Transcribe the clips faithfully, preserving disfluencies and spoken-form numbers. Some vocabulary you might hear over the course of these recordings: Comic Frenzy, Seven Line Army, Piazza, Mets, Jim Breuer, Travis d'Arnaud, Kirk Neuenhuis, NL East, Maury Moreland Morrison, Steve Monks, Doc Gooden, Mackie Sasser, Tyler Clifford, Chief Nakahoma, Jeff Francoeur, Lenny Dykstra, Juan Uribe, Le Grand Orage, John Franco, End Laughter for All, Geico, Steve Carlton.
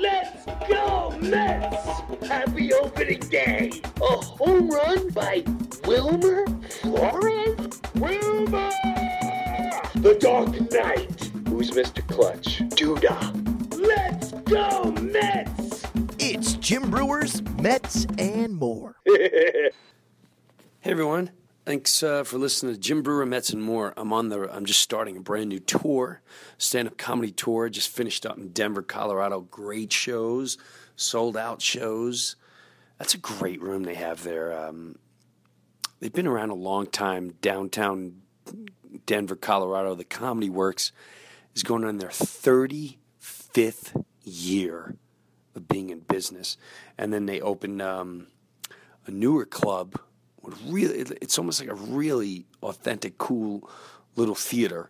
Let's go, Mets! Happy opening day! A home run by Wilmer Flores? Wilmer! The Dark Knight! Who's Mister Clutch? Duda. Let's go, Mets! It's Jim Brewer's Mets and More. Hey, everyone. Thanks uh, for listening to Jim Breuer, Mets, and More. I'm on the. I'm just starting a brand new tour, stand-up comedy tour. Just finished up in Denver, Colorado. Great shows, sold-out shows. That's a great room they have there. Um, they've been around a long time, downtown Denver, Colorado. The Comedy Works is going on their thirty-fifth year of being in business. And then they opened um, a newer club. Really, it's almost like a really authentic, cool little theater.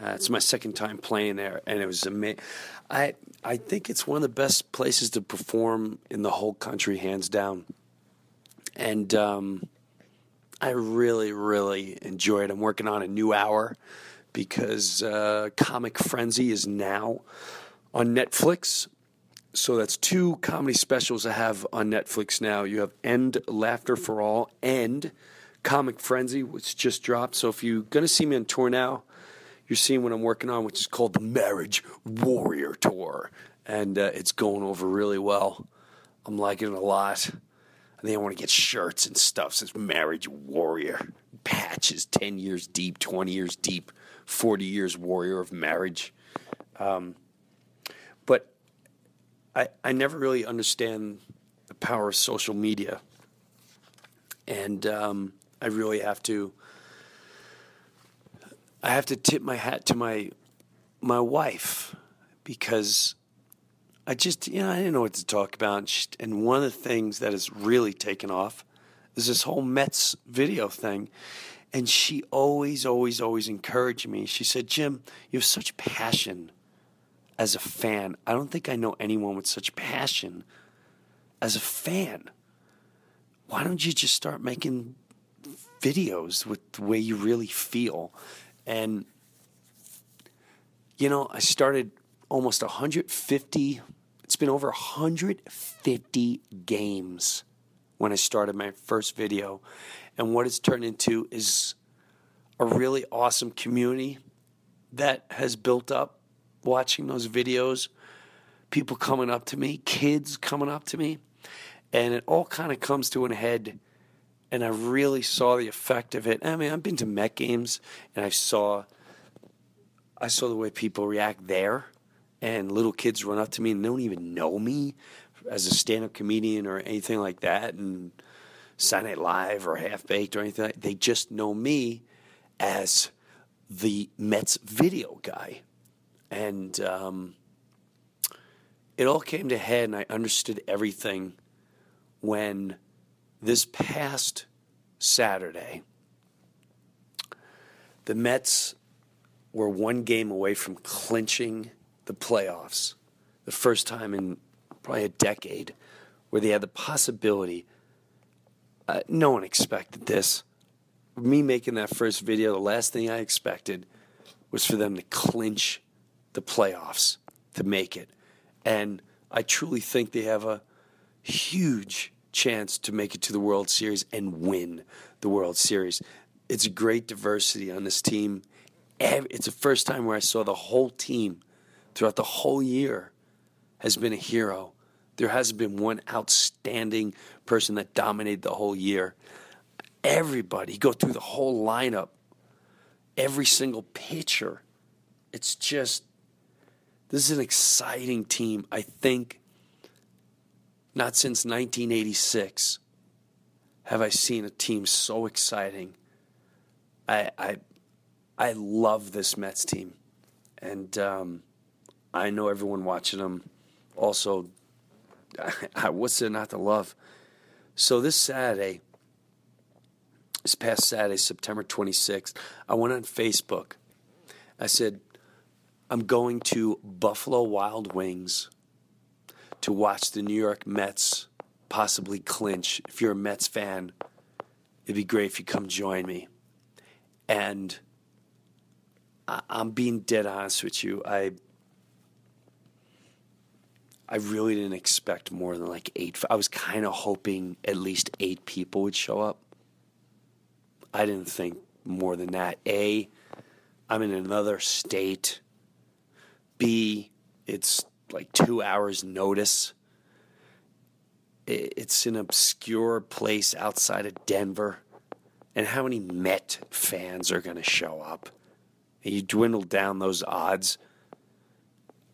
Uh, it's my second time playing there, and it was amazing. I I think it's one of the best places to perform in the whole country, hands down. And um, I really, really enjoy it. I'm working on a new hour because uh, Comic Frenzy is now on Netflix. So that's two comedy specials I have on Netflix now. You have End Laughter for All and Comic Frenzy, which just dropped. So if you're going to see me on tour now, you're seeing what I'm working on, which is called the Marriage Warrior Tour. And uh, it's going over really well. I'm liking it a lot. I think I want to get shirts and stuff. Says Marriage Warrior. Patches, ten years deep, twenty years deep, forty years warrior of marriage. Um, but... I, I never really understand the power of social media, and um, I really have to I have to tip my hat to my my wife, because I just, you know, I didn't know what to talk about, and, she, and one of the things that has really taken off is this whole Mets video thing, and she always, always, always encouraged me. She said, Jim, you have such passion as a fan. I don't think I know anyone with such passion as a fan. Why don't you just start making videos with the way you really feel? And, you know, I started almost one hundred fifty, it's been over one hundred fifty games when I started my first video. And what it's turned into is a really awesome community that has built up watching those videos, people coming up to me, kids coming up to me, and it all kind of comes to an head, and I really saw the effect of it. I mean, I've been to Met games, and I saw I saw the way people react there, and little kids run up to me and they don't even know me as a stand-up comedian or anything like that, and Saturday Night Live or Half-Baked or anything like that. They just know me as the Mets video guy. And um, it all came to head, and I understood everything when this past Saturday, the Mets were one game away from clinching the playoffs, the first time in probably a decade where they had the possibility. Uh, no one expected this. Me making that first video, the last thing I expected was for them to clinch the playoffs, to make it. And I truly think they have a huge chance to make it to the World Series and win the World Series. It's a great diversity on this team. It's the first time where I saw the whole team throughout the whole year has been a hero. There hasn't been one outstanding person that dominated the whole year. Everybody, go through the whole lineup, every single pitcher. It's just, this is an exciting team. I think not since nineteen eighty-six have I seen a team so exciting. I I, I love this Mets team. And um, I know everyone watching them also, what's there not to love? So this Saturday, this past Saturday, September twenty-sixth, I went on Facebook. I said, I'm going to Buffalo Wild Wings to watch the New York Mets possibly clinch. If you're a Mets fan, it'd be great if you come join me. And I- I'm being dead honest with you. I I really didn't expect more than like eight. I was kind of hoping at least eight people would show up. I didn't think more than that. A, I'm in another state. B, it's like two hours notice. It's an obscure place outside of Denver. And how many Met fans are going to show up? You dwindle down those odds.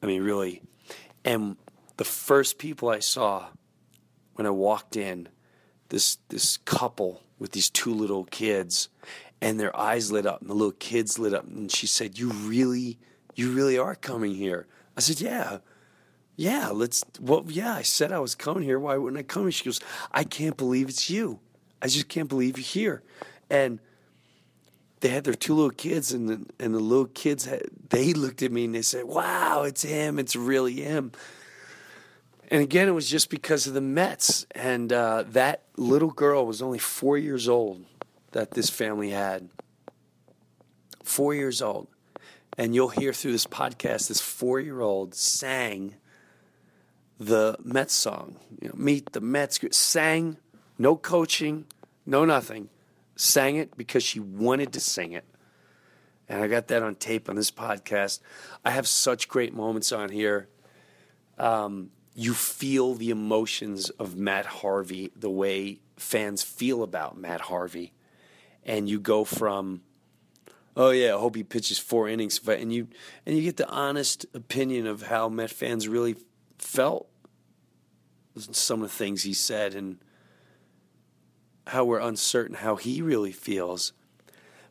I mean, really. And the first people I saw when I walked in, this this couple with these two little kids, and their eyes lit up, and the little kids lit up. And she said, you really, you really are coming here? I said, yeah. Yeah, let's, well, yeah, I said I was coming here. Why wouldn't I come? She goes, I can't believe it's you. I just can't believe you're here. And they had their two little kids, and the, and the little kids, had, they looked at me and they said, wow, it's him. It's really him. And again, it was just because of the Mets. And uh, that little girl was only four years old that this family had. Four years old. And you'll hear through this podcast, this four-year-old sang the Mets song, you know, Meet the Mets, sang, no coaching, no nothing, sang it because she wanted to sing it. And I got that on tape on this podcast. I have such great moments on here. Um, you feel the emotions of Matt Harvey, the way fans feel about Matt Harvey. And you go from, oh yeah, I hope he pitches four innings, but and you and you get the honest opinion of how Met fans really felt some of the things he said and how we're uncertain how he really feels.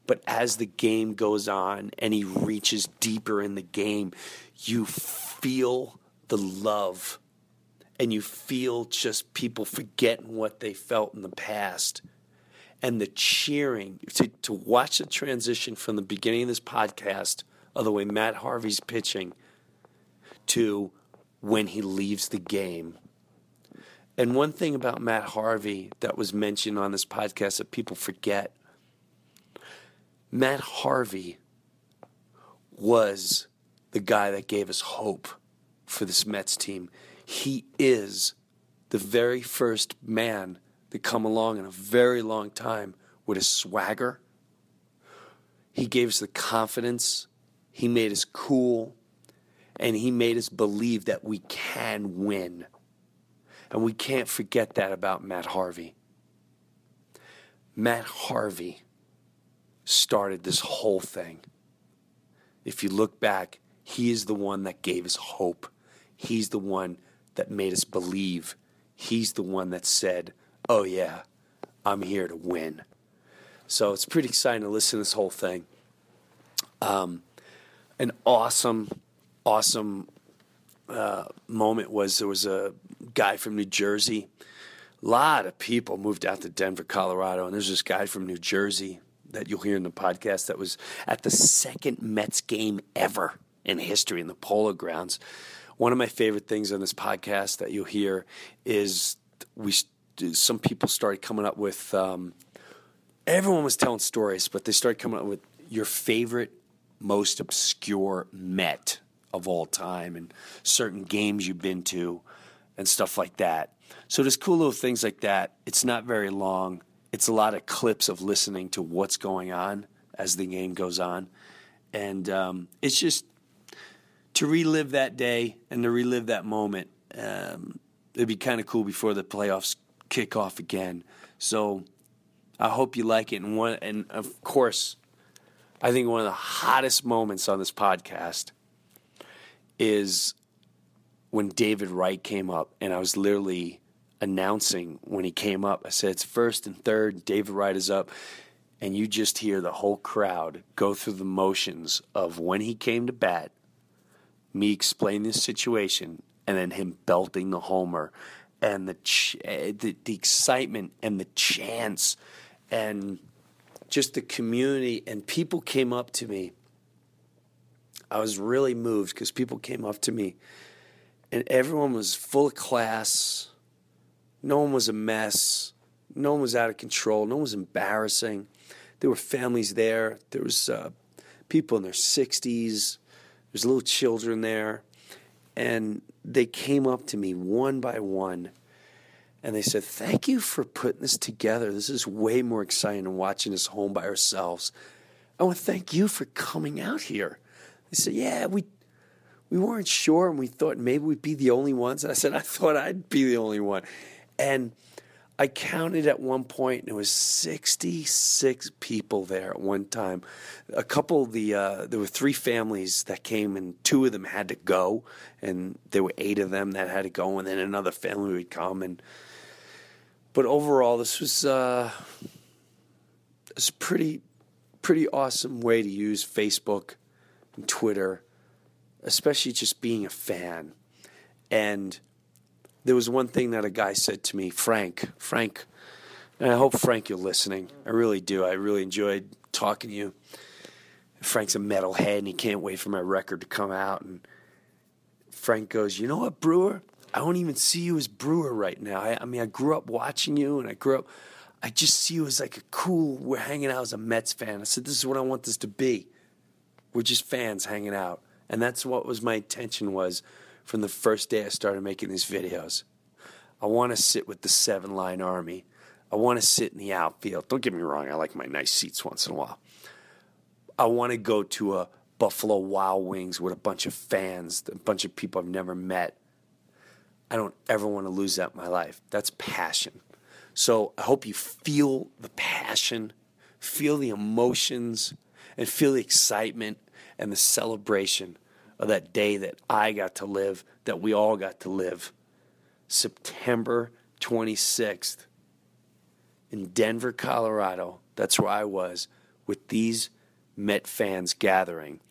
But as the game goes on and he reaches deeper in the game, you feel the love and you feel just people forgetting what they felt in the past. And the cheering, to, to watch the transition from the beginning of this podcast of the way Matt Harvey's pitching to when he leaves the game. And one thing about Matt Harvey that was mentioned on this podcast that people forget, Matt Harvey was the guy that gave us hope for this Mets team. He is the very first man to come along in a very long time with a swagger. He gave us the confidence. He made us cool. And he made us believe that we can win. And we can't forget that about Matt Harvey. Matt Harvey started this whole thing. If you look back, he is the one that gave us hope. He's the one that made us believe. He's the one that said, oh yeah, I'm here to win. So it's pretty exciting to listen to this whole thing. Um, an awesome... Awesome uh, moment was there was a guy from New Jersey. A lot of people moved out to Denver, Colorado, and there's this guy from New Jersey that you'll hear in the podcast that was at the second Mets game ever in history in the Polo Grounds. One of my favorite things on this podcast that you'll hear is we some people started coming up with um, everyone was telling stories, but they started coming up with your favorite, most obscure Met of all time and certain games you've been to and stuff like that. So there's cool little things like that. It's not very long. It's a lot of clips of listening to what's going on as the game goes on. And um, it's just to relive that day and to relive that moment. Um, it'd be kind of cool before the playoffs kick off again. So I hope you like it. And, one, and of course, I think one of the hottest moments on this podcast is when David Wright came up, and I was literally announcing when he came up. I said, it's first and third, David Wright is up, and you just hear the whole crowd go through the motions of when he came to bat, me explaining the situation, and then him belting the homer, and the ch- the, the excitement and the chants and just the community. And people came up to me. I was really moved because people came up to me, and everyone was full of class. No one was a mess. No one was out of control. No one was embarrassing. There were families there. There was uh, people in their sixties. There's little children there. And they came up to me one by one, and they said, "Thank you for putting this together. This is way more exciting than watching us home by ourselves. I want to thank you for coming out here." They said, "Yeah, we we weren't sure, and we thought maybe we'd be the only ones." And I said, "I thought I'd be the only one." And I counted at one point, and it was sixty-six people there at one time. A couple of the, uh, there were three families that came, and two of them had to go, and there were eight of them that had to go, and then another family would come. And but overall, this was, uh, this was a pretty, pretty awesome way to use Facebook and Twitter, especially just being a fan. And there was one thing that a guy said to me, Frank, Frank, and I hope, Frank, you're listening. I really do. I really enjoyed talking to you. Frank's a metalhead, and he can't wait for my record to come out. And Frank goes, "You know what, Breuer? I don't even see you as Breuer right now. I, I mean, I grew up watching you, and I grew up, I just see you as like a cool, we're hanging out as a Mets fan." I said, "This is what I want this to be. We're just fans hanging out." And that's what was my intention was. From the first day I started making these videos, I want to sit with the Seven Line Army. I want to sit in the outfield. Don't get me wrong, I like my nice seats once in a while. I want to go to a Buffalo Wild Wings with a bunch of fans, a bunch of people I've never met. I don't ever want to lose that in my life. That's passion. So I hope you feel the passion, feel the emotions, and feel the excitement and the celebration of that day that I got to live, that we all got to live, September twenty-sixth in Denver, Colorado. That's where I was with these Met fans gathering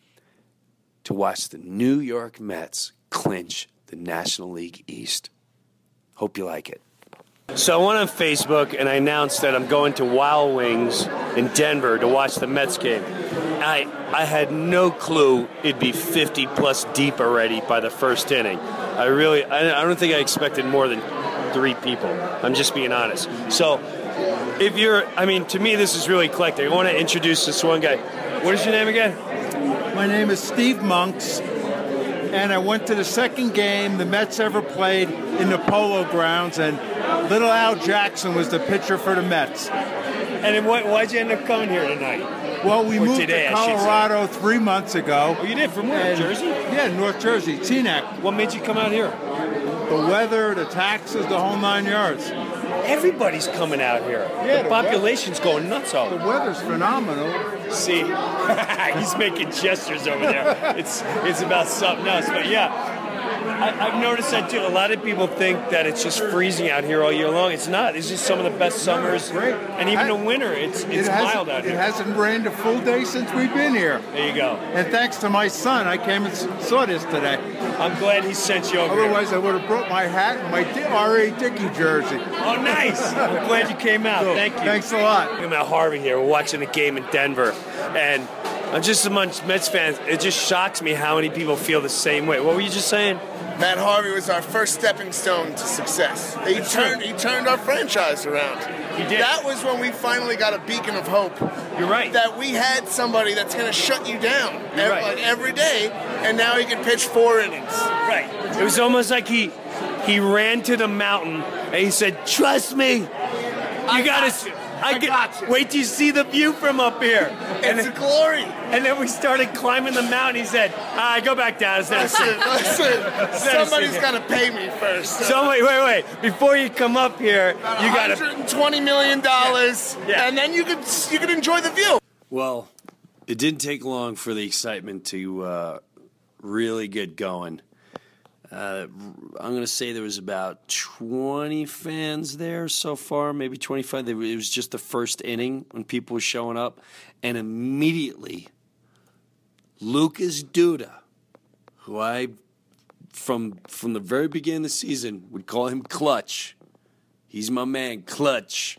to watch the New York Mets clinch the National League East. Hope you like it. So I went on Facebook and I announced that I'm going to Wild Wings in Denver to watch the Mets game. I I had no clue it'd be fifty plus deep already by the first inning. I really, I, I don't think I expected more than three people. I'm just being honest. So if you're, I mean, to me, this is really eclectic. I want to introduce this one guy. What is your name again? My name is Steve Monks, and I went to the second game the Mets ever played in the Polo Grounds, and Little Al Jackson was the pitcher for the Mets. And then why, why'd you end up coming here tonight? Well, we or moved today, to Colorado three months ago. Oh, you did? From where? And, Jersey? Yeah, North Jersey, Teaneck. What made you come out here? The weather, the taxes, the whole nine yards. Everybody's coming out here. Yeah, the, the population's weather. Going nuts all. The weather's phenomenal. See, he's making gestures over there. It's it's about something else, but yeah. I, I've noticed that too. A lot of people think that it's just freezing out here all year long. It's not. It's just some of the best summers, and even the winter. It's it's it mild out here. It hasn't rained a full day since we've been here. There you go. And thanks to my son, I came and saw this today. I'm glad he sent you over. Otherwise, here. I would have brought my hat and my R A Dickey jersey. Oh, nice! I'm glad you came out. So, thank you. Thanks a lot. I'm Matt Harvey here. We're watching a game in Denver, and I'm just amongst Mets fans. It just shocks me how many people feel the same way. What were you just saying? Matt Harvey was our first stepping stone to success. He turned, he turned our franchise around. He did. That was when we finally got a beacon of hope. You're right. That we had somebody that's going to shut you down every, right. like every day, and now he can pitch four innings. Right. It was almost like he he ran to the mountain and he said, "Trust me, you I gotta." Got you. I, I got you. Wait till you see the view from up here. And it's then, a glory. And then we started climbing the mountain. He said, "I right, go back down. It's not listen, listen. Somebody's got to pay me first. So. Somebody, wait, wait. Before you come up here, about you got one hundred twenty million dollars, yeah. Yeah. And then you could you could enjoy the view." Well, it didn't take long for the excitement to uh, really get going. Uh, I'm going to say there was about twenty fans there so far, maybe twenty-five. It was just the first inning when people were showing up. And immediately, Lucas Duda, who I from from the very beginning of the season, would call him Clutch. He's my man, Clutch.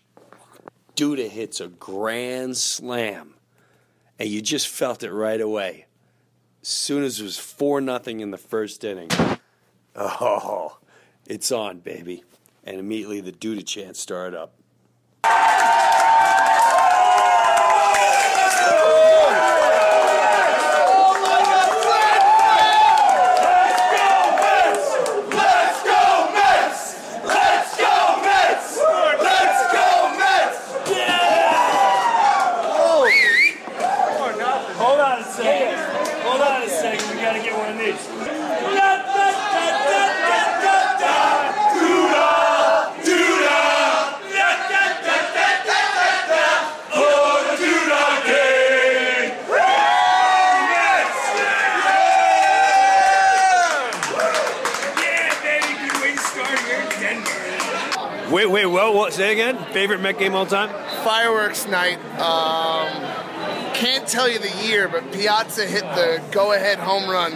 Duda hits a grand slam, and you just felt it right away. As soon as it was four nothing in the first inning, oh, it's on, baby. And immediately the Duda chant started up. Wait, wait, well, what, say again? Favorite Met game all time? Fireworks night. Um, can't tell you the year, but Piazza hit the go-ahead home run.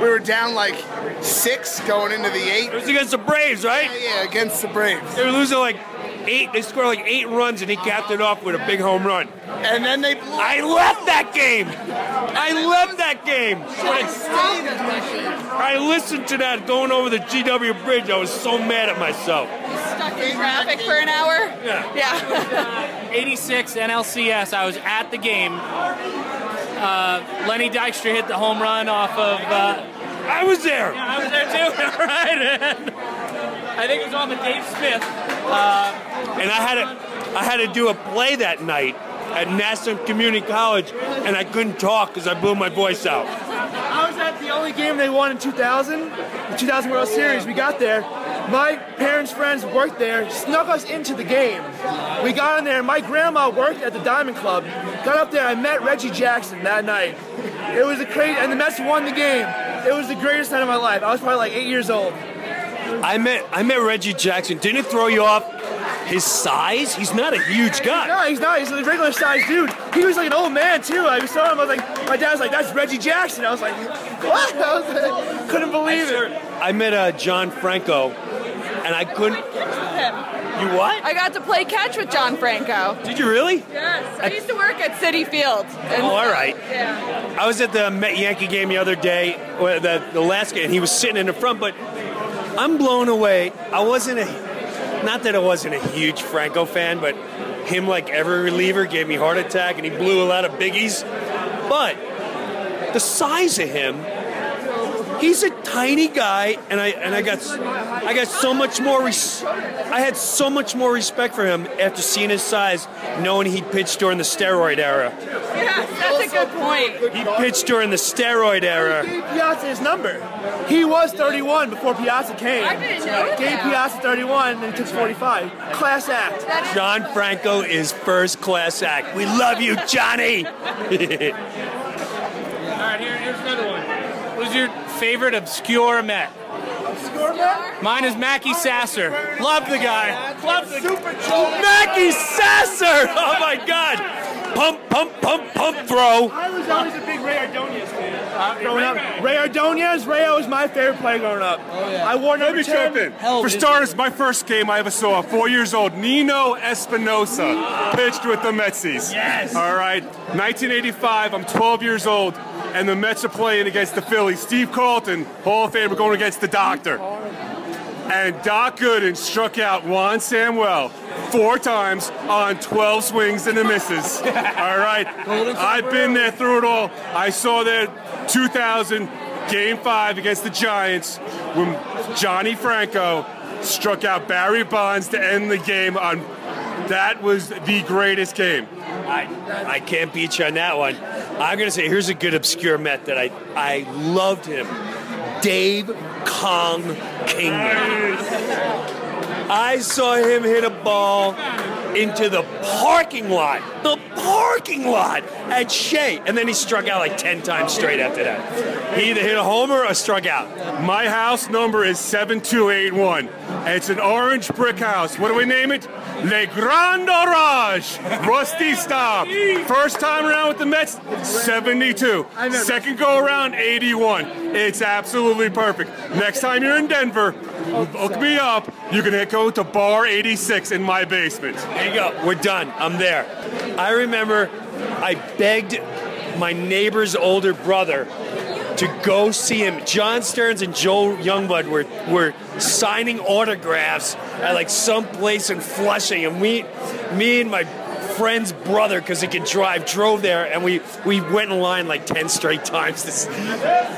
We were down like six going into the eighth. It was against the Braves, right? Yeah, yeah, against the Braves. They were losing like eight. They scored like eight runs, and he capped it off with a big home run. And then they blew. I left that game. I left that game. I, I listened to that going over the G W Bridge. I was so mad at myself. In traffic for an hour? Yeah. Yeah. eighty-six N L C S, I was at the game. Uh, Lenny Dykstra hit the home run off of... Uh, I was there! Yeah, I was there too. All right. And I think it was off of Dave Smith. Uh, and I had, a, I had to do a play that night at Nassau Community College, and I couldn't talk because I blew my voice out. I was at the only game they won in two thousand, the two thousand World Series. We got there. My parents' friends worked there, snuck us into the game. We got in there, and my grandma worked at the Diamond Club. Got up there, I met Reggie Jackson that night. It was a crazy, and the Mets won the game. It was the greatest night of my life. I was probably like eight years old. I met I met Reggie Jackson. Didn't it throw you off his size? He's not a huge guy. No, he's not. He's a regular-sized dude. He was like an old man, too. I saw him, I was like, my dad was like, that's Reggie Jackson. I was like, what? I was like, couldn't believe it. I met uh, John Franco. And I couldn't. I you what? I got to play catch with John Franco. Did you really? Yes. I, I used to work at City Field. And, oh, all right. Yeah. I was at the Met Yankee game the other day, or the, the last game, and he was sitting in the front, but I'm blown away. I wasn't a, not that I wasn't a huge Franco fan, but him, like every reliever, gave me a heart attack, and he blew a lot of biggies. But the size of him. He's a tiny guy, and I and I got I got so much more res- I had so much more respect for him after seeing his size, knowing he pitched during the steroid era. Yeah, that's a good point. He pitched during the steroid era. He gave Piazza his number. He was thirty-one before Piazza came. I didn't know that. Gave Piazza thirty-one, then took forty-five. Class act. John Franco is first class act. We love you, Johnny. All right, here, here's another one. Who's your favorite obscure Met? Obscure Met? Mine is Mackie Sasser. Love the guy. Love the guy. Mackie Sasser! Oh my God! Pump, pump, pump, pump, throw. I was always a big Rey Ordóñez fan. Uh, growing up, Rey Ordóñez, Rayo was my favorite player growing up. Oh, yeah. I wore number ten. For starters, my first game I ever saw, four years old, Nino Espinosa pitched with the Metsies. Yes. All right, nineteen eighty-five. I'm twelve years old. And the Mets are playing against the Phillies. Steve Carlton, Hall of Famer, going against the Doctor. And Doc Gooden struck out Juan Samuel four times on twelve swings and a misses. All right. I've been there through it all. I saw that two thousand, Game five against the Giants, when Johnny Franco struck out Barry Bonds to end the game on... That was the greatest game. I, I can't beat you on that one. I'm going to say, here's a good obscure Met that I, I loved him. Dave Kong Kingman. Nice. I saw him hit a ball into the parking lot. The parking lot. parking lot at Shea. And then he struck out like ten times straight after that. He either hit a homer or struck out. My house number is seven two eight one. It's an orange brick house. What do we name it? Le Grand Orage. Rusty stop. First time around with the Mets, seventy-two. Second go around, eighty-one. It's absolutely perfect. Next time you're in Denver, hook me up. You can go to bar eighty-six in my basement. There you go. We're done. I'm there. I remember I begged my neighbor's older brother to go see him. John Stearns and Joe Youngblood were, were signing autographs at like some place in Flushing, and we, me and my friend's brother, because he could drive, drove there, and we, we went in line like ten straight times. This,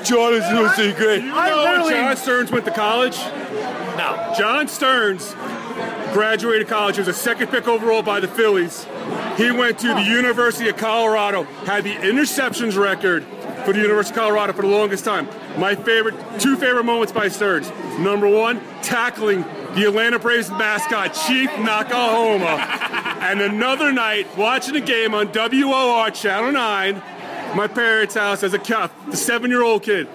John is really great. You know John Stearns went to college? No. John Stearns graduated college. He was a second pick overall by the Phillies. He went to the University of Colorado, had the interceptions record for the University of Colorado for the longest time. My favorite, two favorite moments by Stearns. Number one, tackling the Atlanta Braves mascot, Chief Nakahoma. And another night, watching a game on W O R Channel nine, my parents' house as a cuff, the seven-year-old kid.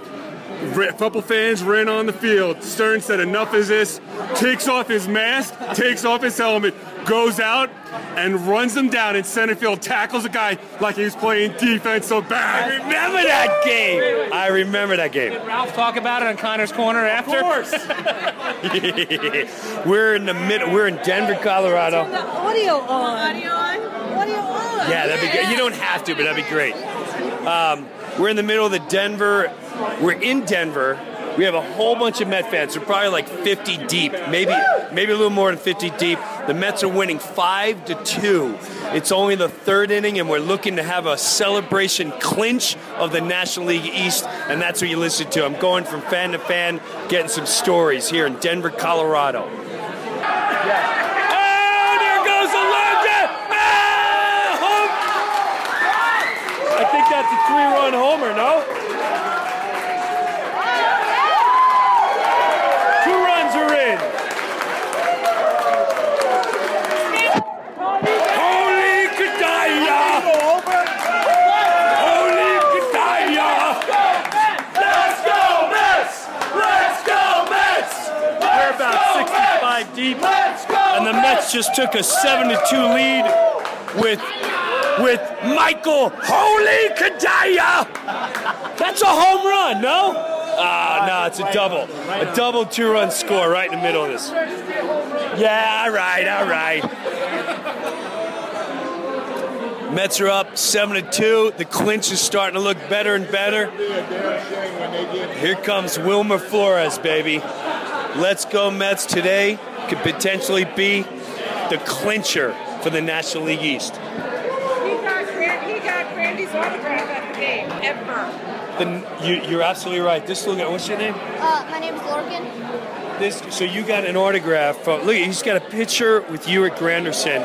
A couple fans ran on the field. Stearns said, enough is this. Takes off his mask, takes off his helmet, goes out and runs them down in center field, tackles a guy like he was playing defense so bad. I remember that game. Wait, wait. I remember that game. Did Ralph talk about it on Connor's Corner after? Of course. We're in the middle. We're in Denver, Colorado. Turn the audio on. Audio on. Audio on. Yeah, that'd be good. You don't have to, but that'd be great. Um, we're in the middle of the Denver. We're in Denver. We have a whole bunch of Met fans. We're probably like fifty deep, maybe maybe a little more than fifty deep. The Mets are winning five to two. It's only the third inning, and we're looking to have a celebration clinch of the National League East, and that's what you listen to. I'm going from fan to fan, getting some stories here in Denver, Colorado. Oh, there goes the legend! Ah, home! I think that's a three-run homer, no? Deep. And the Mets just took a seven to two lead with with Michael Holy Kadaya. That's a home run, no? Ah, no, it's a double, a double two-run score right in the middle of this. Yeah, all right, all right. Mets are up seven to two. The clinch is starting to look better and better. Here comes Wilmer Flores, baby. Let's go Mets today could potentially be the clincher for the National League East. He got, he got Randy's autograph at the game, ever. Then you, you're absolutely right. This look at what's your name? Uh, my name is Lorgan. This so you got an autograph from. Look, he's got a picture with you at Granderson.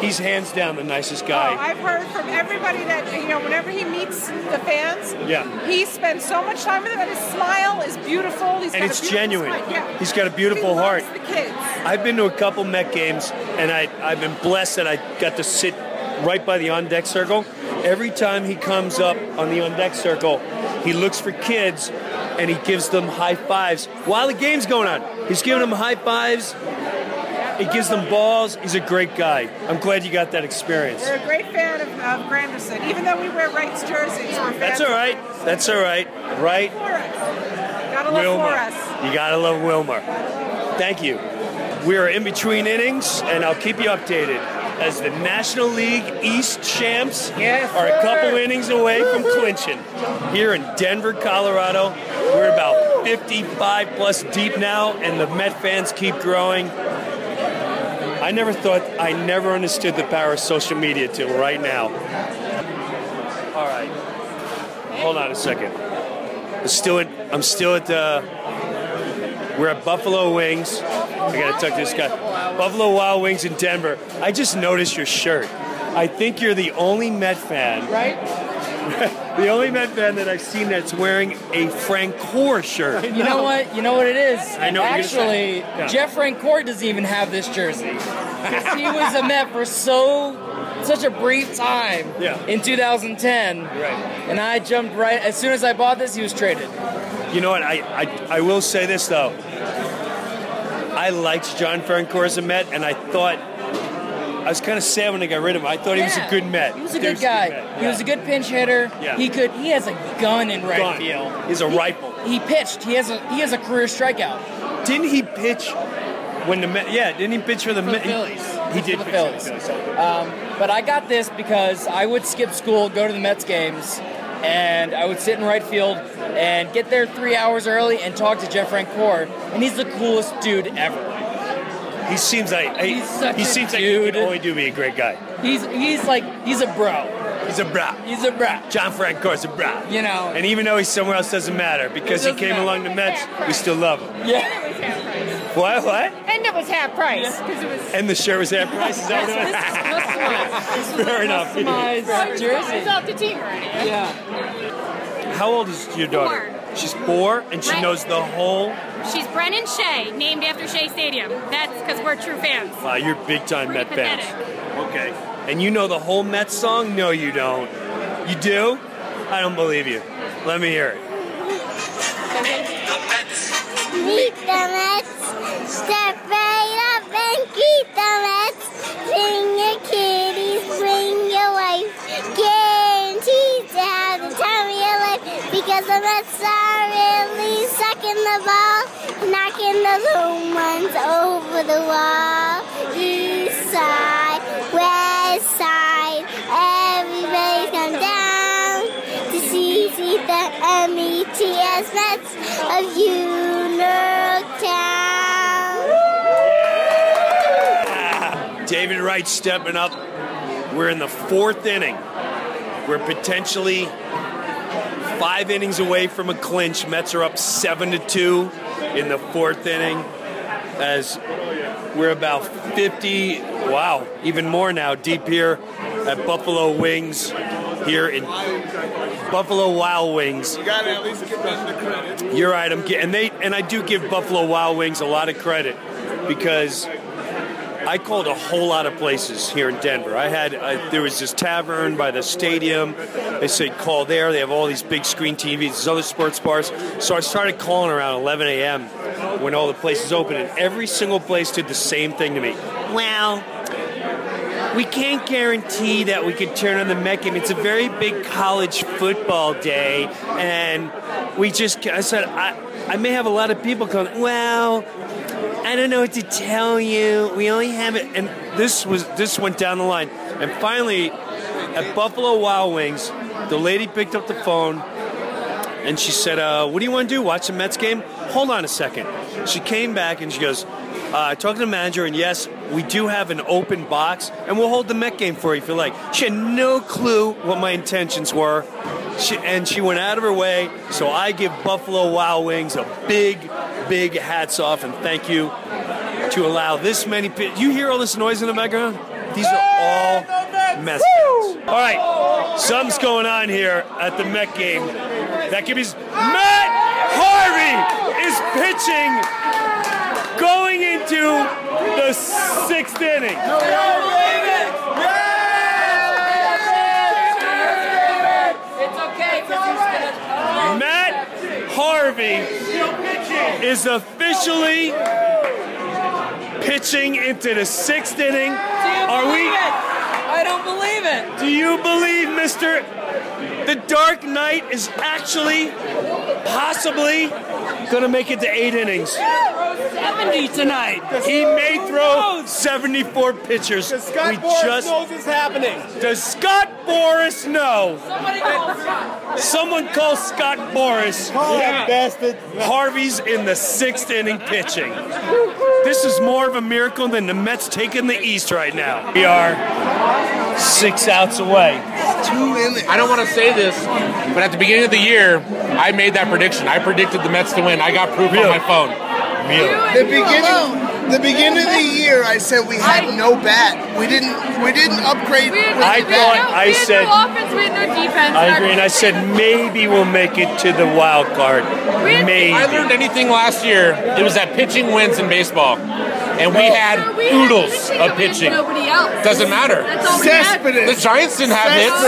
He's hands down the nicest guy. Oh, I've heard from everybody that, you know, whenever he meets the fans, yeah. he spends so much time with them, and his smile is beautiful. He's and got it's a beautiful genuine. Smile. Yeah. He's got a beautiful he heart. Loves the kids. I've been to a couple Met games, and I, I've been blessed that I got to sit right by the on-deck circle. Every time he comes up on the on-deck circle, he looks for kids, and he gives them high fives while the game's going on. He's giving them high fives. He gives them balls. He's a great guy. I'm glad you got that experience. We're a great fan of, of Granderson. Even though we wear Wright's jerseys, we're fans. That's all right. That's all right. Right? Gotta love Flores. You gotta love Wilmer. Thank you. We are in between innings, and I'll keep you updated as the National League East champs yes, are a couple innings away from clinching. Here in Denver, Colorado, we're about fifty-five plus deep now, and the Met fans keep growing. I never thought, I never understood the power of social media till right now. All right, hold on a second. I'm still at, I'm still at the, we're at Buffalo Wings. I gotta tuck this guy. Buffalo Wild Wings in Denver. I just noticed your shirt. I think you're the only Met fan. Right? The only Met fan that I've seen that's wearing a Francoeur shirt. You know what? You know what it is? I know Actually, yeah. Jeff Francoeur doesn't even have this jersey. He was a Met for so such a brief time yeah. in two thousand ten. Right. And I jumped right. As soon as I bought this, he was traded. You know what? I, I, I will say this, though. I liked John Francoeur as a Met, and I thought... I was kind of sad when they got rid of him. I thought yeah. he was a good Met. He was a good was guy. A good yeah. He was a good pinch hitter. Yeah. He could. He has a gun in right gun. field. He's a he, rifle. He pitched. He has a. He has a career strikeout. Didn't he pitch when the Met? Yeah. Didn't he pitch for the, for the Met? Phillies. He, he did for the pitch Phillies. For the Phillies. Um, but I got this because I would skip school, go to the Mets games, and I would sit in right field and get there three hours early and talk to Jeff Francoeur, and he's the coolest dude ever. He seems like I, he's such he a seems dude. like he can only do be a great guy. He's he's like he's a bro. He's a bro. He's a bro. John Francoeur's a bro. You know. And even though he's somewhere else, doesn't matter because doesn't he came matter. along the Mets. We still love him. Yeah. And it was half price. What? What? And it was half price because yeah. it was. And the shirt was half price. Is that what it was? Fair enough. He's off the team already. Yeah. How old is your daughter? Four. She's four, and she My, knows the whole... She's Brennan Shea, named after Shea Stadium. That's because we're true fans. Wow, you're big-time Met pathetic. fans. Okay. And you know the whole Mets song? No, you don't. You do? I don't believe you. Let me hear it. Meet the Mets. Meet the Mets. Step right up and keep the Mets. Bring your kitties, bring your wife. Guaranteed to have the time of your life because the Mets are... the ball, knocking the home runs over the wall. East side, west side, everybody's come down to see, see the M E T S Mets of Funeral Town. Yeah. David Wright stepping up. We're in the fourth inning. We're potentially... Five innings away from a clinch. Mets are up seven to two in the fourth inning. As we're about fifty, wow, even more now, deep here at Buffalo Wings, here in Buffalo Wild Wings. You gotta at least give them the credit. You're right, I'm getting they and I do give Buffalo Wild Wings a lot of credit because I called a whole lot of places here in Denver. I had I, there was this tavern by the stadium. They said call there. They have all these big screen T Vs. There's other sports bars. So I started calling around eleven a m when all the places opened, and every single place did the same thing to me. Well, we can't guarantee that we could turn on the Met game. It's a very big college football day, and we just I said I I may have a lot of people coming. Well. I don't know what to tell you. We only have it, and this was this went down the line, and finally, at Buffalo Wild Wings, the lady picked up the phone, and she said, uh, "What do you want to do? Watch the Mets game? Hold on a second." She came back and she goes, uh, "Talking to the manager, and yes, we do have an open box, and we'll hold the Met game for you if you like." She had no clue what my intentions were, she, and she went out of her way. So I give Buffalo Wild Wings a big. Big hats off and thank you to allow this many people. You hear all this noise in the background? These are all Mets fans. All right, something's going on here at the Met game. That could be Matt Harvey is pitching going into the sixth inning. Matt Harvey is officially pitching into the sixth inning. Are we? I don't believe it. Do you believe, Mister The Dark Knight is actually, possibly, going to make it to eight innings? seventy tonight. He may throw seventy-four pitchers. Does Scott we Boris just, knows it's happening? Does Scott Boris know? Call Scott. Someone call Scott Boris. Call yeah. that bastard. Harvey's in the sixth inning pitching. This is more of a miracle than the Mets taking the East right now. We are six outs away. Two innings. I don't want to say this, but at the beginning of the year, I made that prediction. I predicted the Mets to win. I got proof really? on my phone. The beginning, the beginning of the year, I said we had no bat. We didn't, we didn't upgrade. We had no, I thought no, I we had said. No offense, we had no defense. I agree, and I said maybe we'll make it to the wild card. Maybe. If I learned anything last year, it was that pitching wins in baseball. and we had oodles of pitching. Doesn't matter. The Giants didn't have hits.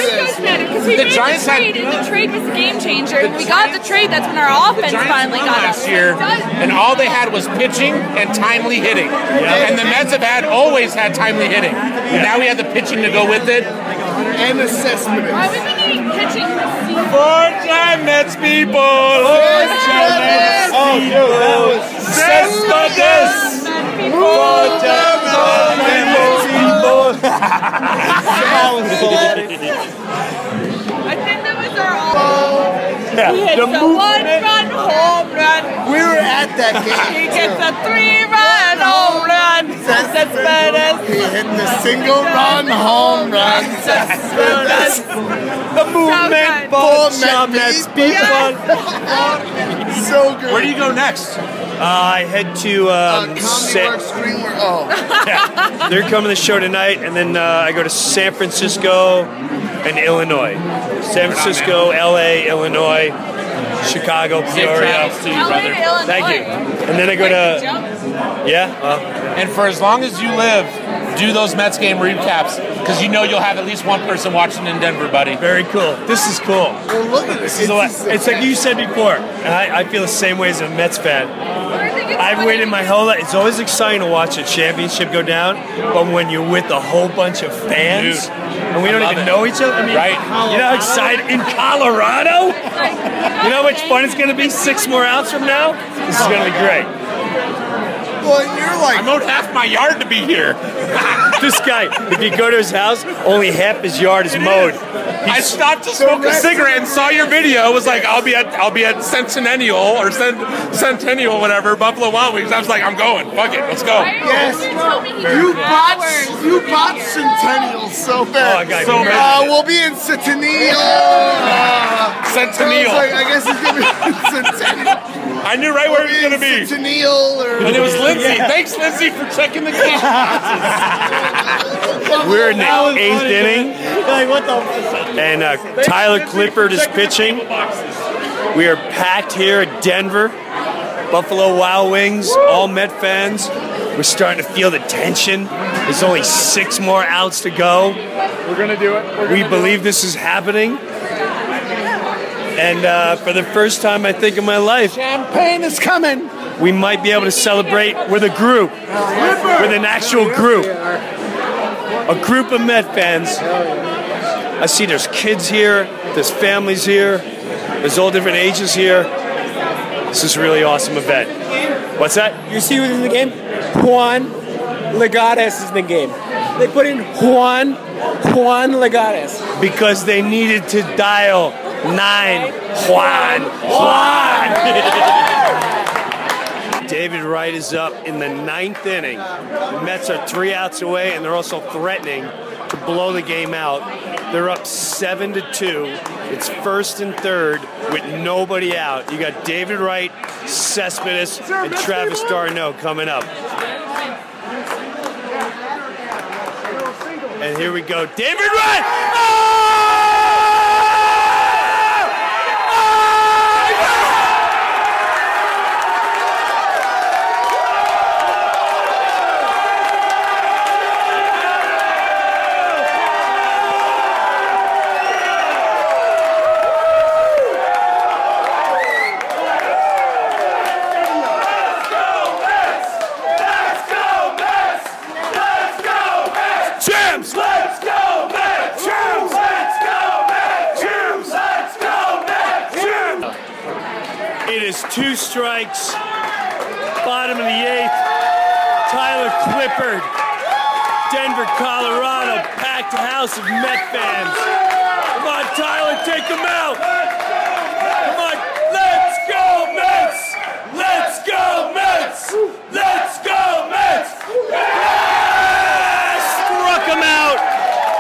The Giants had. The trade was a game changer. We got the trade. That's when our offense finally got up last year, and all they had was pitching and timely hitting. And the Mets have had always had timely hitting. And now we have the pitching to go with it. And the cesspit. Why would we need pitching? Four-time Mets people. Four-time Mets people. Oh, yo, that was cesspit. Four-time Mets people. I think that was our all. Yeah. He hits the, the one-run home run. We were at that game. He gets a three-run home run. He hit the single-run home run. The movement for Mets people. So good. Where do you go next? Uh, I head to um, uh, Comedy Works. Oh, yeah. They're coming to the show tonight, and then uh, I go to San Francisco and Illinois. San Francisco, L A, Illinois, Chicago, Peoria. Thank you. And then I go to, yeah. Well. And for as long as you live, do those Mets game recaps, because you know you'll have at least one person watching in Denver, buddy. Very cool. This is cool. Well, look at this. This is a lot. It's like you said before. And I, I feel the same way as a Mets fan. I've waited my whole life. It's always exciting to watch a championship go down, but when you're with a whole bunch of fans, dude, and we don't even it. know each other. I mean, right. You know how excited in Colorado? You know how much fun it's going to be six more outs from now? This is going to be great. Well, you're like... I'm out half my yard to be here. This guy, if you go to his house, only half his yard is it mowed. Is. I stopped to smoke a cigarette and saw your video. It was like, I'll be at I'll be at Centennial or Cent Centennial, whatever, Buffalo Wild Wings. I was like, I'm going. Fuck it, let's go. Yes, bro. You bought you bought Centennial so bad. Oh, so bad. Uh, we'll be in Centennial. Uh, Centennial. I, like, I guess it's gonna be Centennial. I knew right where it was going to be. Centennial or... And it was Lindsay. Yeah. Thanks, Lindsay, for checking the game. We're in the eighth inning. Like, what the fuck? And uh, Tyler Clifford is pitching. We are packed here at Denver. Buffalo Wild Wings, woo! All Met fans. We're starting to feel the tension. There's only six more outs to go. We're going to do it. We're we believe it. This is happening. And uh, for the first time, I think, in my life, champagne is coming. We might be able to celebrate with a group, with an actual group, a group of Met fans. I see there's kids here, there's families here, there's all different ages here. This is a really awesome event. What's that? You see who's in the game? Juan Lagares is in the game. They put in Juan, Juan Lagares. Because they needed to dial Nine, Juan, Juan. David Wright is up in the ninth inning. The Mets are three outs away, and they're also threatening to blow the game out. They're up seven to two. It's first and third with nobody out. You got David Wright, Cespedes, and Travis d'Arnaud coming up. And here we go, David Wright. Oh! Two strikes, bottom of the eighth, Tyler Clifford, Denver, Colorado, packed house of Met fans. Come on, Tyler, take them out. Come on, let's go Mets! Let's go Mets! Let's go Mets! Yeah! Struck him out.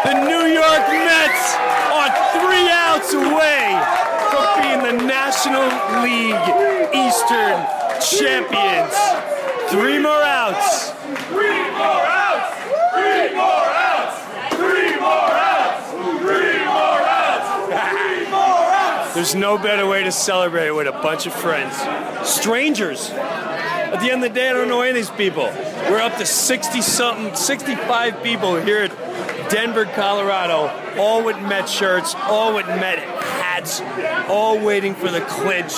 The New York Mets are three outs away from being the National League Eastern champions. Three more outs. Three more outs. Three more outs. Three more outs. Three more outs. Three more outs. There's no better way to celebrate with a bunch of friends. Strangers. At the end of the day, I don't know any of these people. We're up to sixty-something, sixty-five people here at Denver, Colorado, all with Met shirts, all with Met hats, all waiting for the clinch.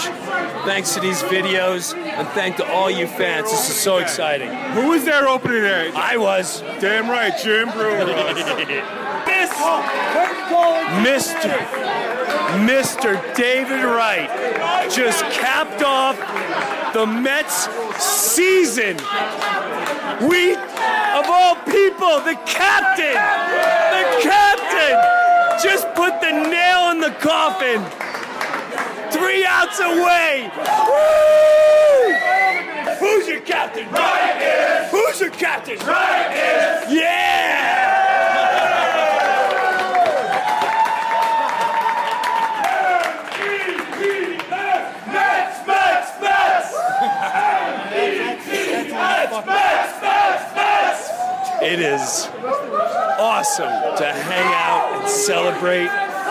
Thanks to these videos, and thank to all you fans. This is so exciting. Who was there opening there? I was. Damn right, Jim Breuer. Mister Mister David Wright just capped off the Mets season. We, of all people, the captain, the captain just put the nail in the coffin. Three outs away. Woo! Who's your captain? Right is. Who's your captain? Right is. Yeah! It is awesome to hang out and celebrate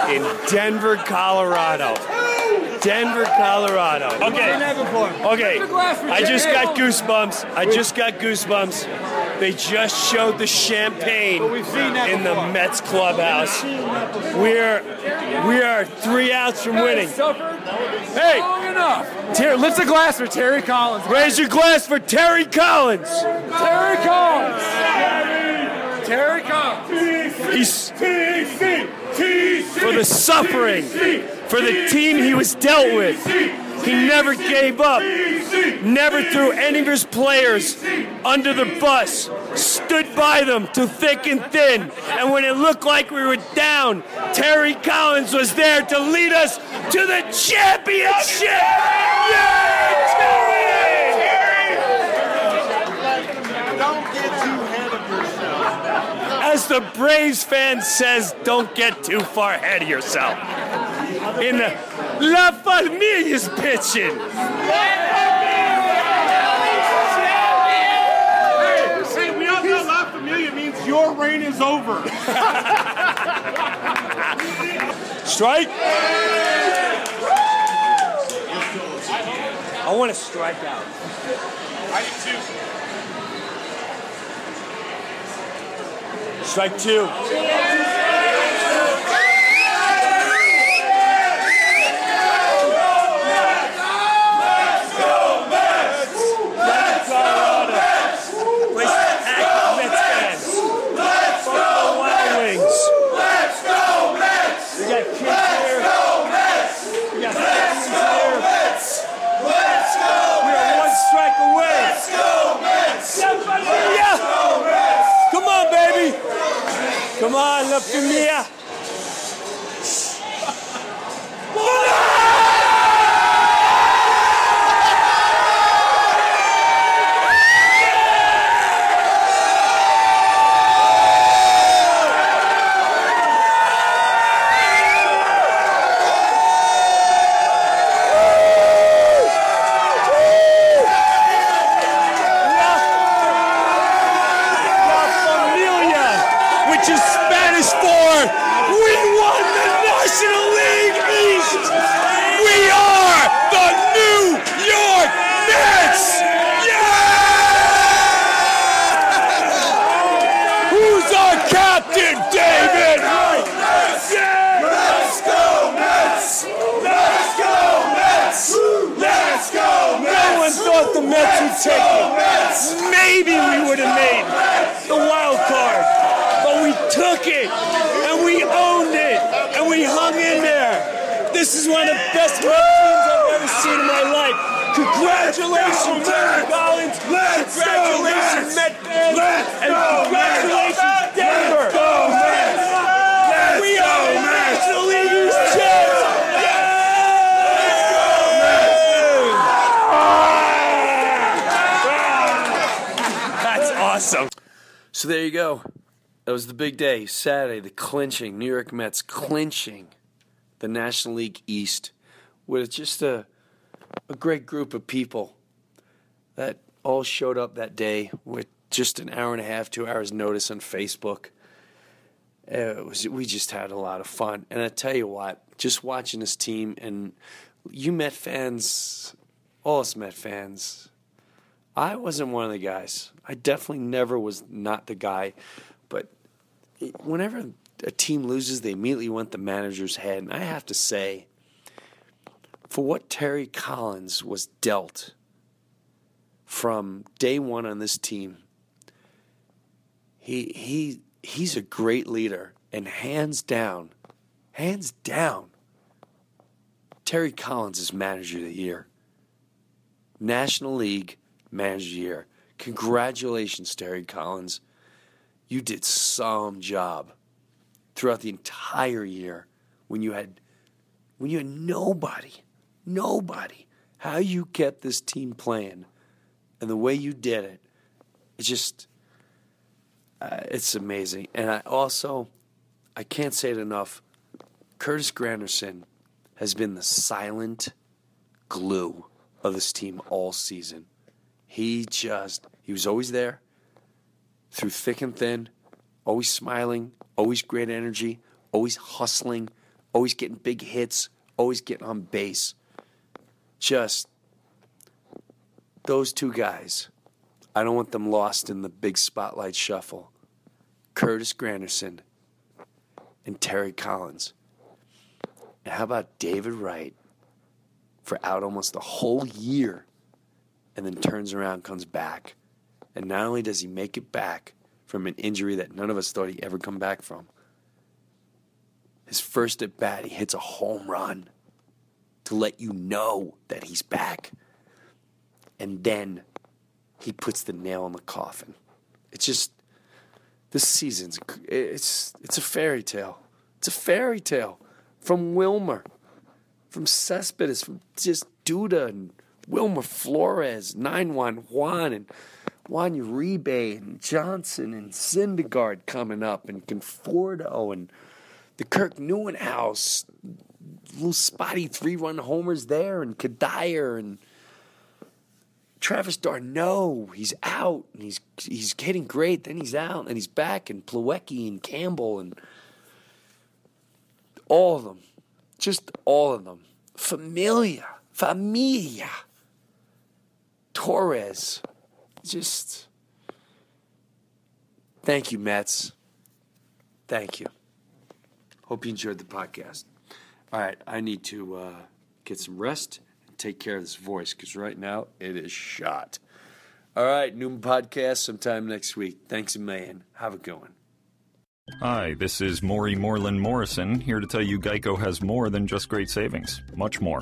in Denver, Colorado. Denver, Colorado. Okay. Okay. I just got goosebumps. I just got goosebumps. They just showed the champagne in the Mets clubhouse. We're we are three outs from winning. Hey, Ter- lift a glass for Terry Collins. Raise your glass for Terry Collins. Terry Collins. Terry Collins. He's for the suffering, for the team he was dealt with. He never gave up, never threw any of his players under the bus, stood by them through thick and thin. And when it looked like we were down, Terry Collins was there to lead us to the championship! Yeah, Terry! Don't get too ahead of yourself. As the Braves fan says, don't get too far ahead of yourself. In the La Familia's pitching. Hey, we all know La Familia means your reign is over. Strike! I want to strike out. I do too. Strike two. Let's go, Mets! Let's go, Mets! Let's go, Mets! Let's go, Wild Wings! Let's go, Mets! We got kids here. Let's go, Mets! Let's go, Mets! Let's go, Mets! We are one strike away. Let's go, Mets! Let's go, Mets! Come on, baby! Come on, La Familia! So there you go. That was the big day, Saturday, the clinching, New York Mets clinching the National League East with just a, a great group of people that all showed up that day with just an hour and a half, two hours notice on Facebook. It was, we just had a lot of fun. And I tell you what, just watching this team and you Met fans, all us Met fans, I wasn't one of the guys. I definitely never was not the guy. But whenever a team loses, they immediately want the manager's head. And I have to say, for what Terry Collins was dealt from day one on this team, he he he's a great leader. And hands down, hands down, Terry Collins is Manager of the Year. National League Manager of the Year. Congratulations, Terry Collins. You did some job throughout the entire year when you had when you had nobody, nobody. How you kept this team playing and the way you did it, it's just, uh, it's amazing. And I also, I can't say it enough, Curtis Granderson has been the silent glue of this team all season. He just, he was always there, through thick and thin, always smiling, always great energy, always hustling, always getting big hits, always getting on base. Just those two guys, I don't want them lost in the big spotlight shuffle. Curtis Granderson and Terry Collins. And how about David Wright for out almost the whole year and then turns around, comes back. And not only does he make it back from an injury that none of us thought he'd ever come back from, his first at bat, he hits a home run to let you know that he's back. And then he puts the nail in the coffin. It's just, this season's, it's it's a fairy tale. It's a fairy tale. From Wilmer, from Cespedes, from just Duda and Wilmer Flores, nine one Juan and Juan Uribe and Johnson and Syndergaard coming up and Conforto and the Kirk Neuenhuis, little spotty three-run homers there and Kadire and Travis d'Arnaud. He's out and he's he's hitting great. Then he's out and he's back and Plawecki and Campbell and all of them. Just all of them. Familia. Familia. Torres. Just. Thank you, Mets. Thank you. Hope you enjoyed the podcast. All right. I need to uh, get some rest and take care of this voice because right now it is shot. All right. New podcast sometime next week. Thanks a million. Have a good one. Hi, this is Maury Moreland Morrison, here to tell you Geico has more than just great savings. Much more.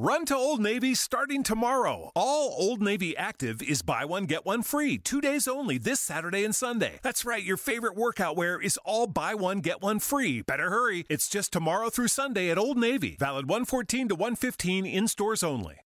Run to Old Navy starting tomorrow. All Old Navy active is buy one, get one free. Two days only this Saturday and Sunday. That's right, your favorite workout wear is all buy one, get one free. Better hurry. It's just tomorrow through Sunday at Old Navy. Valid one fourteen to one fifteen in stores only.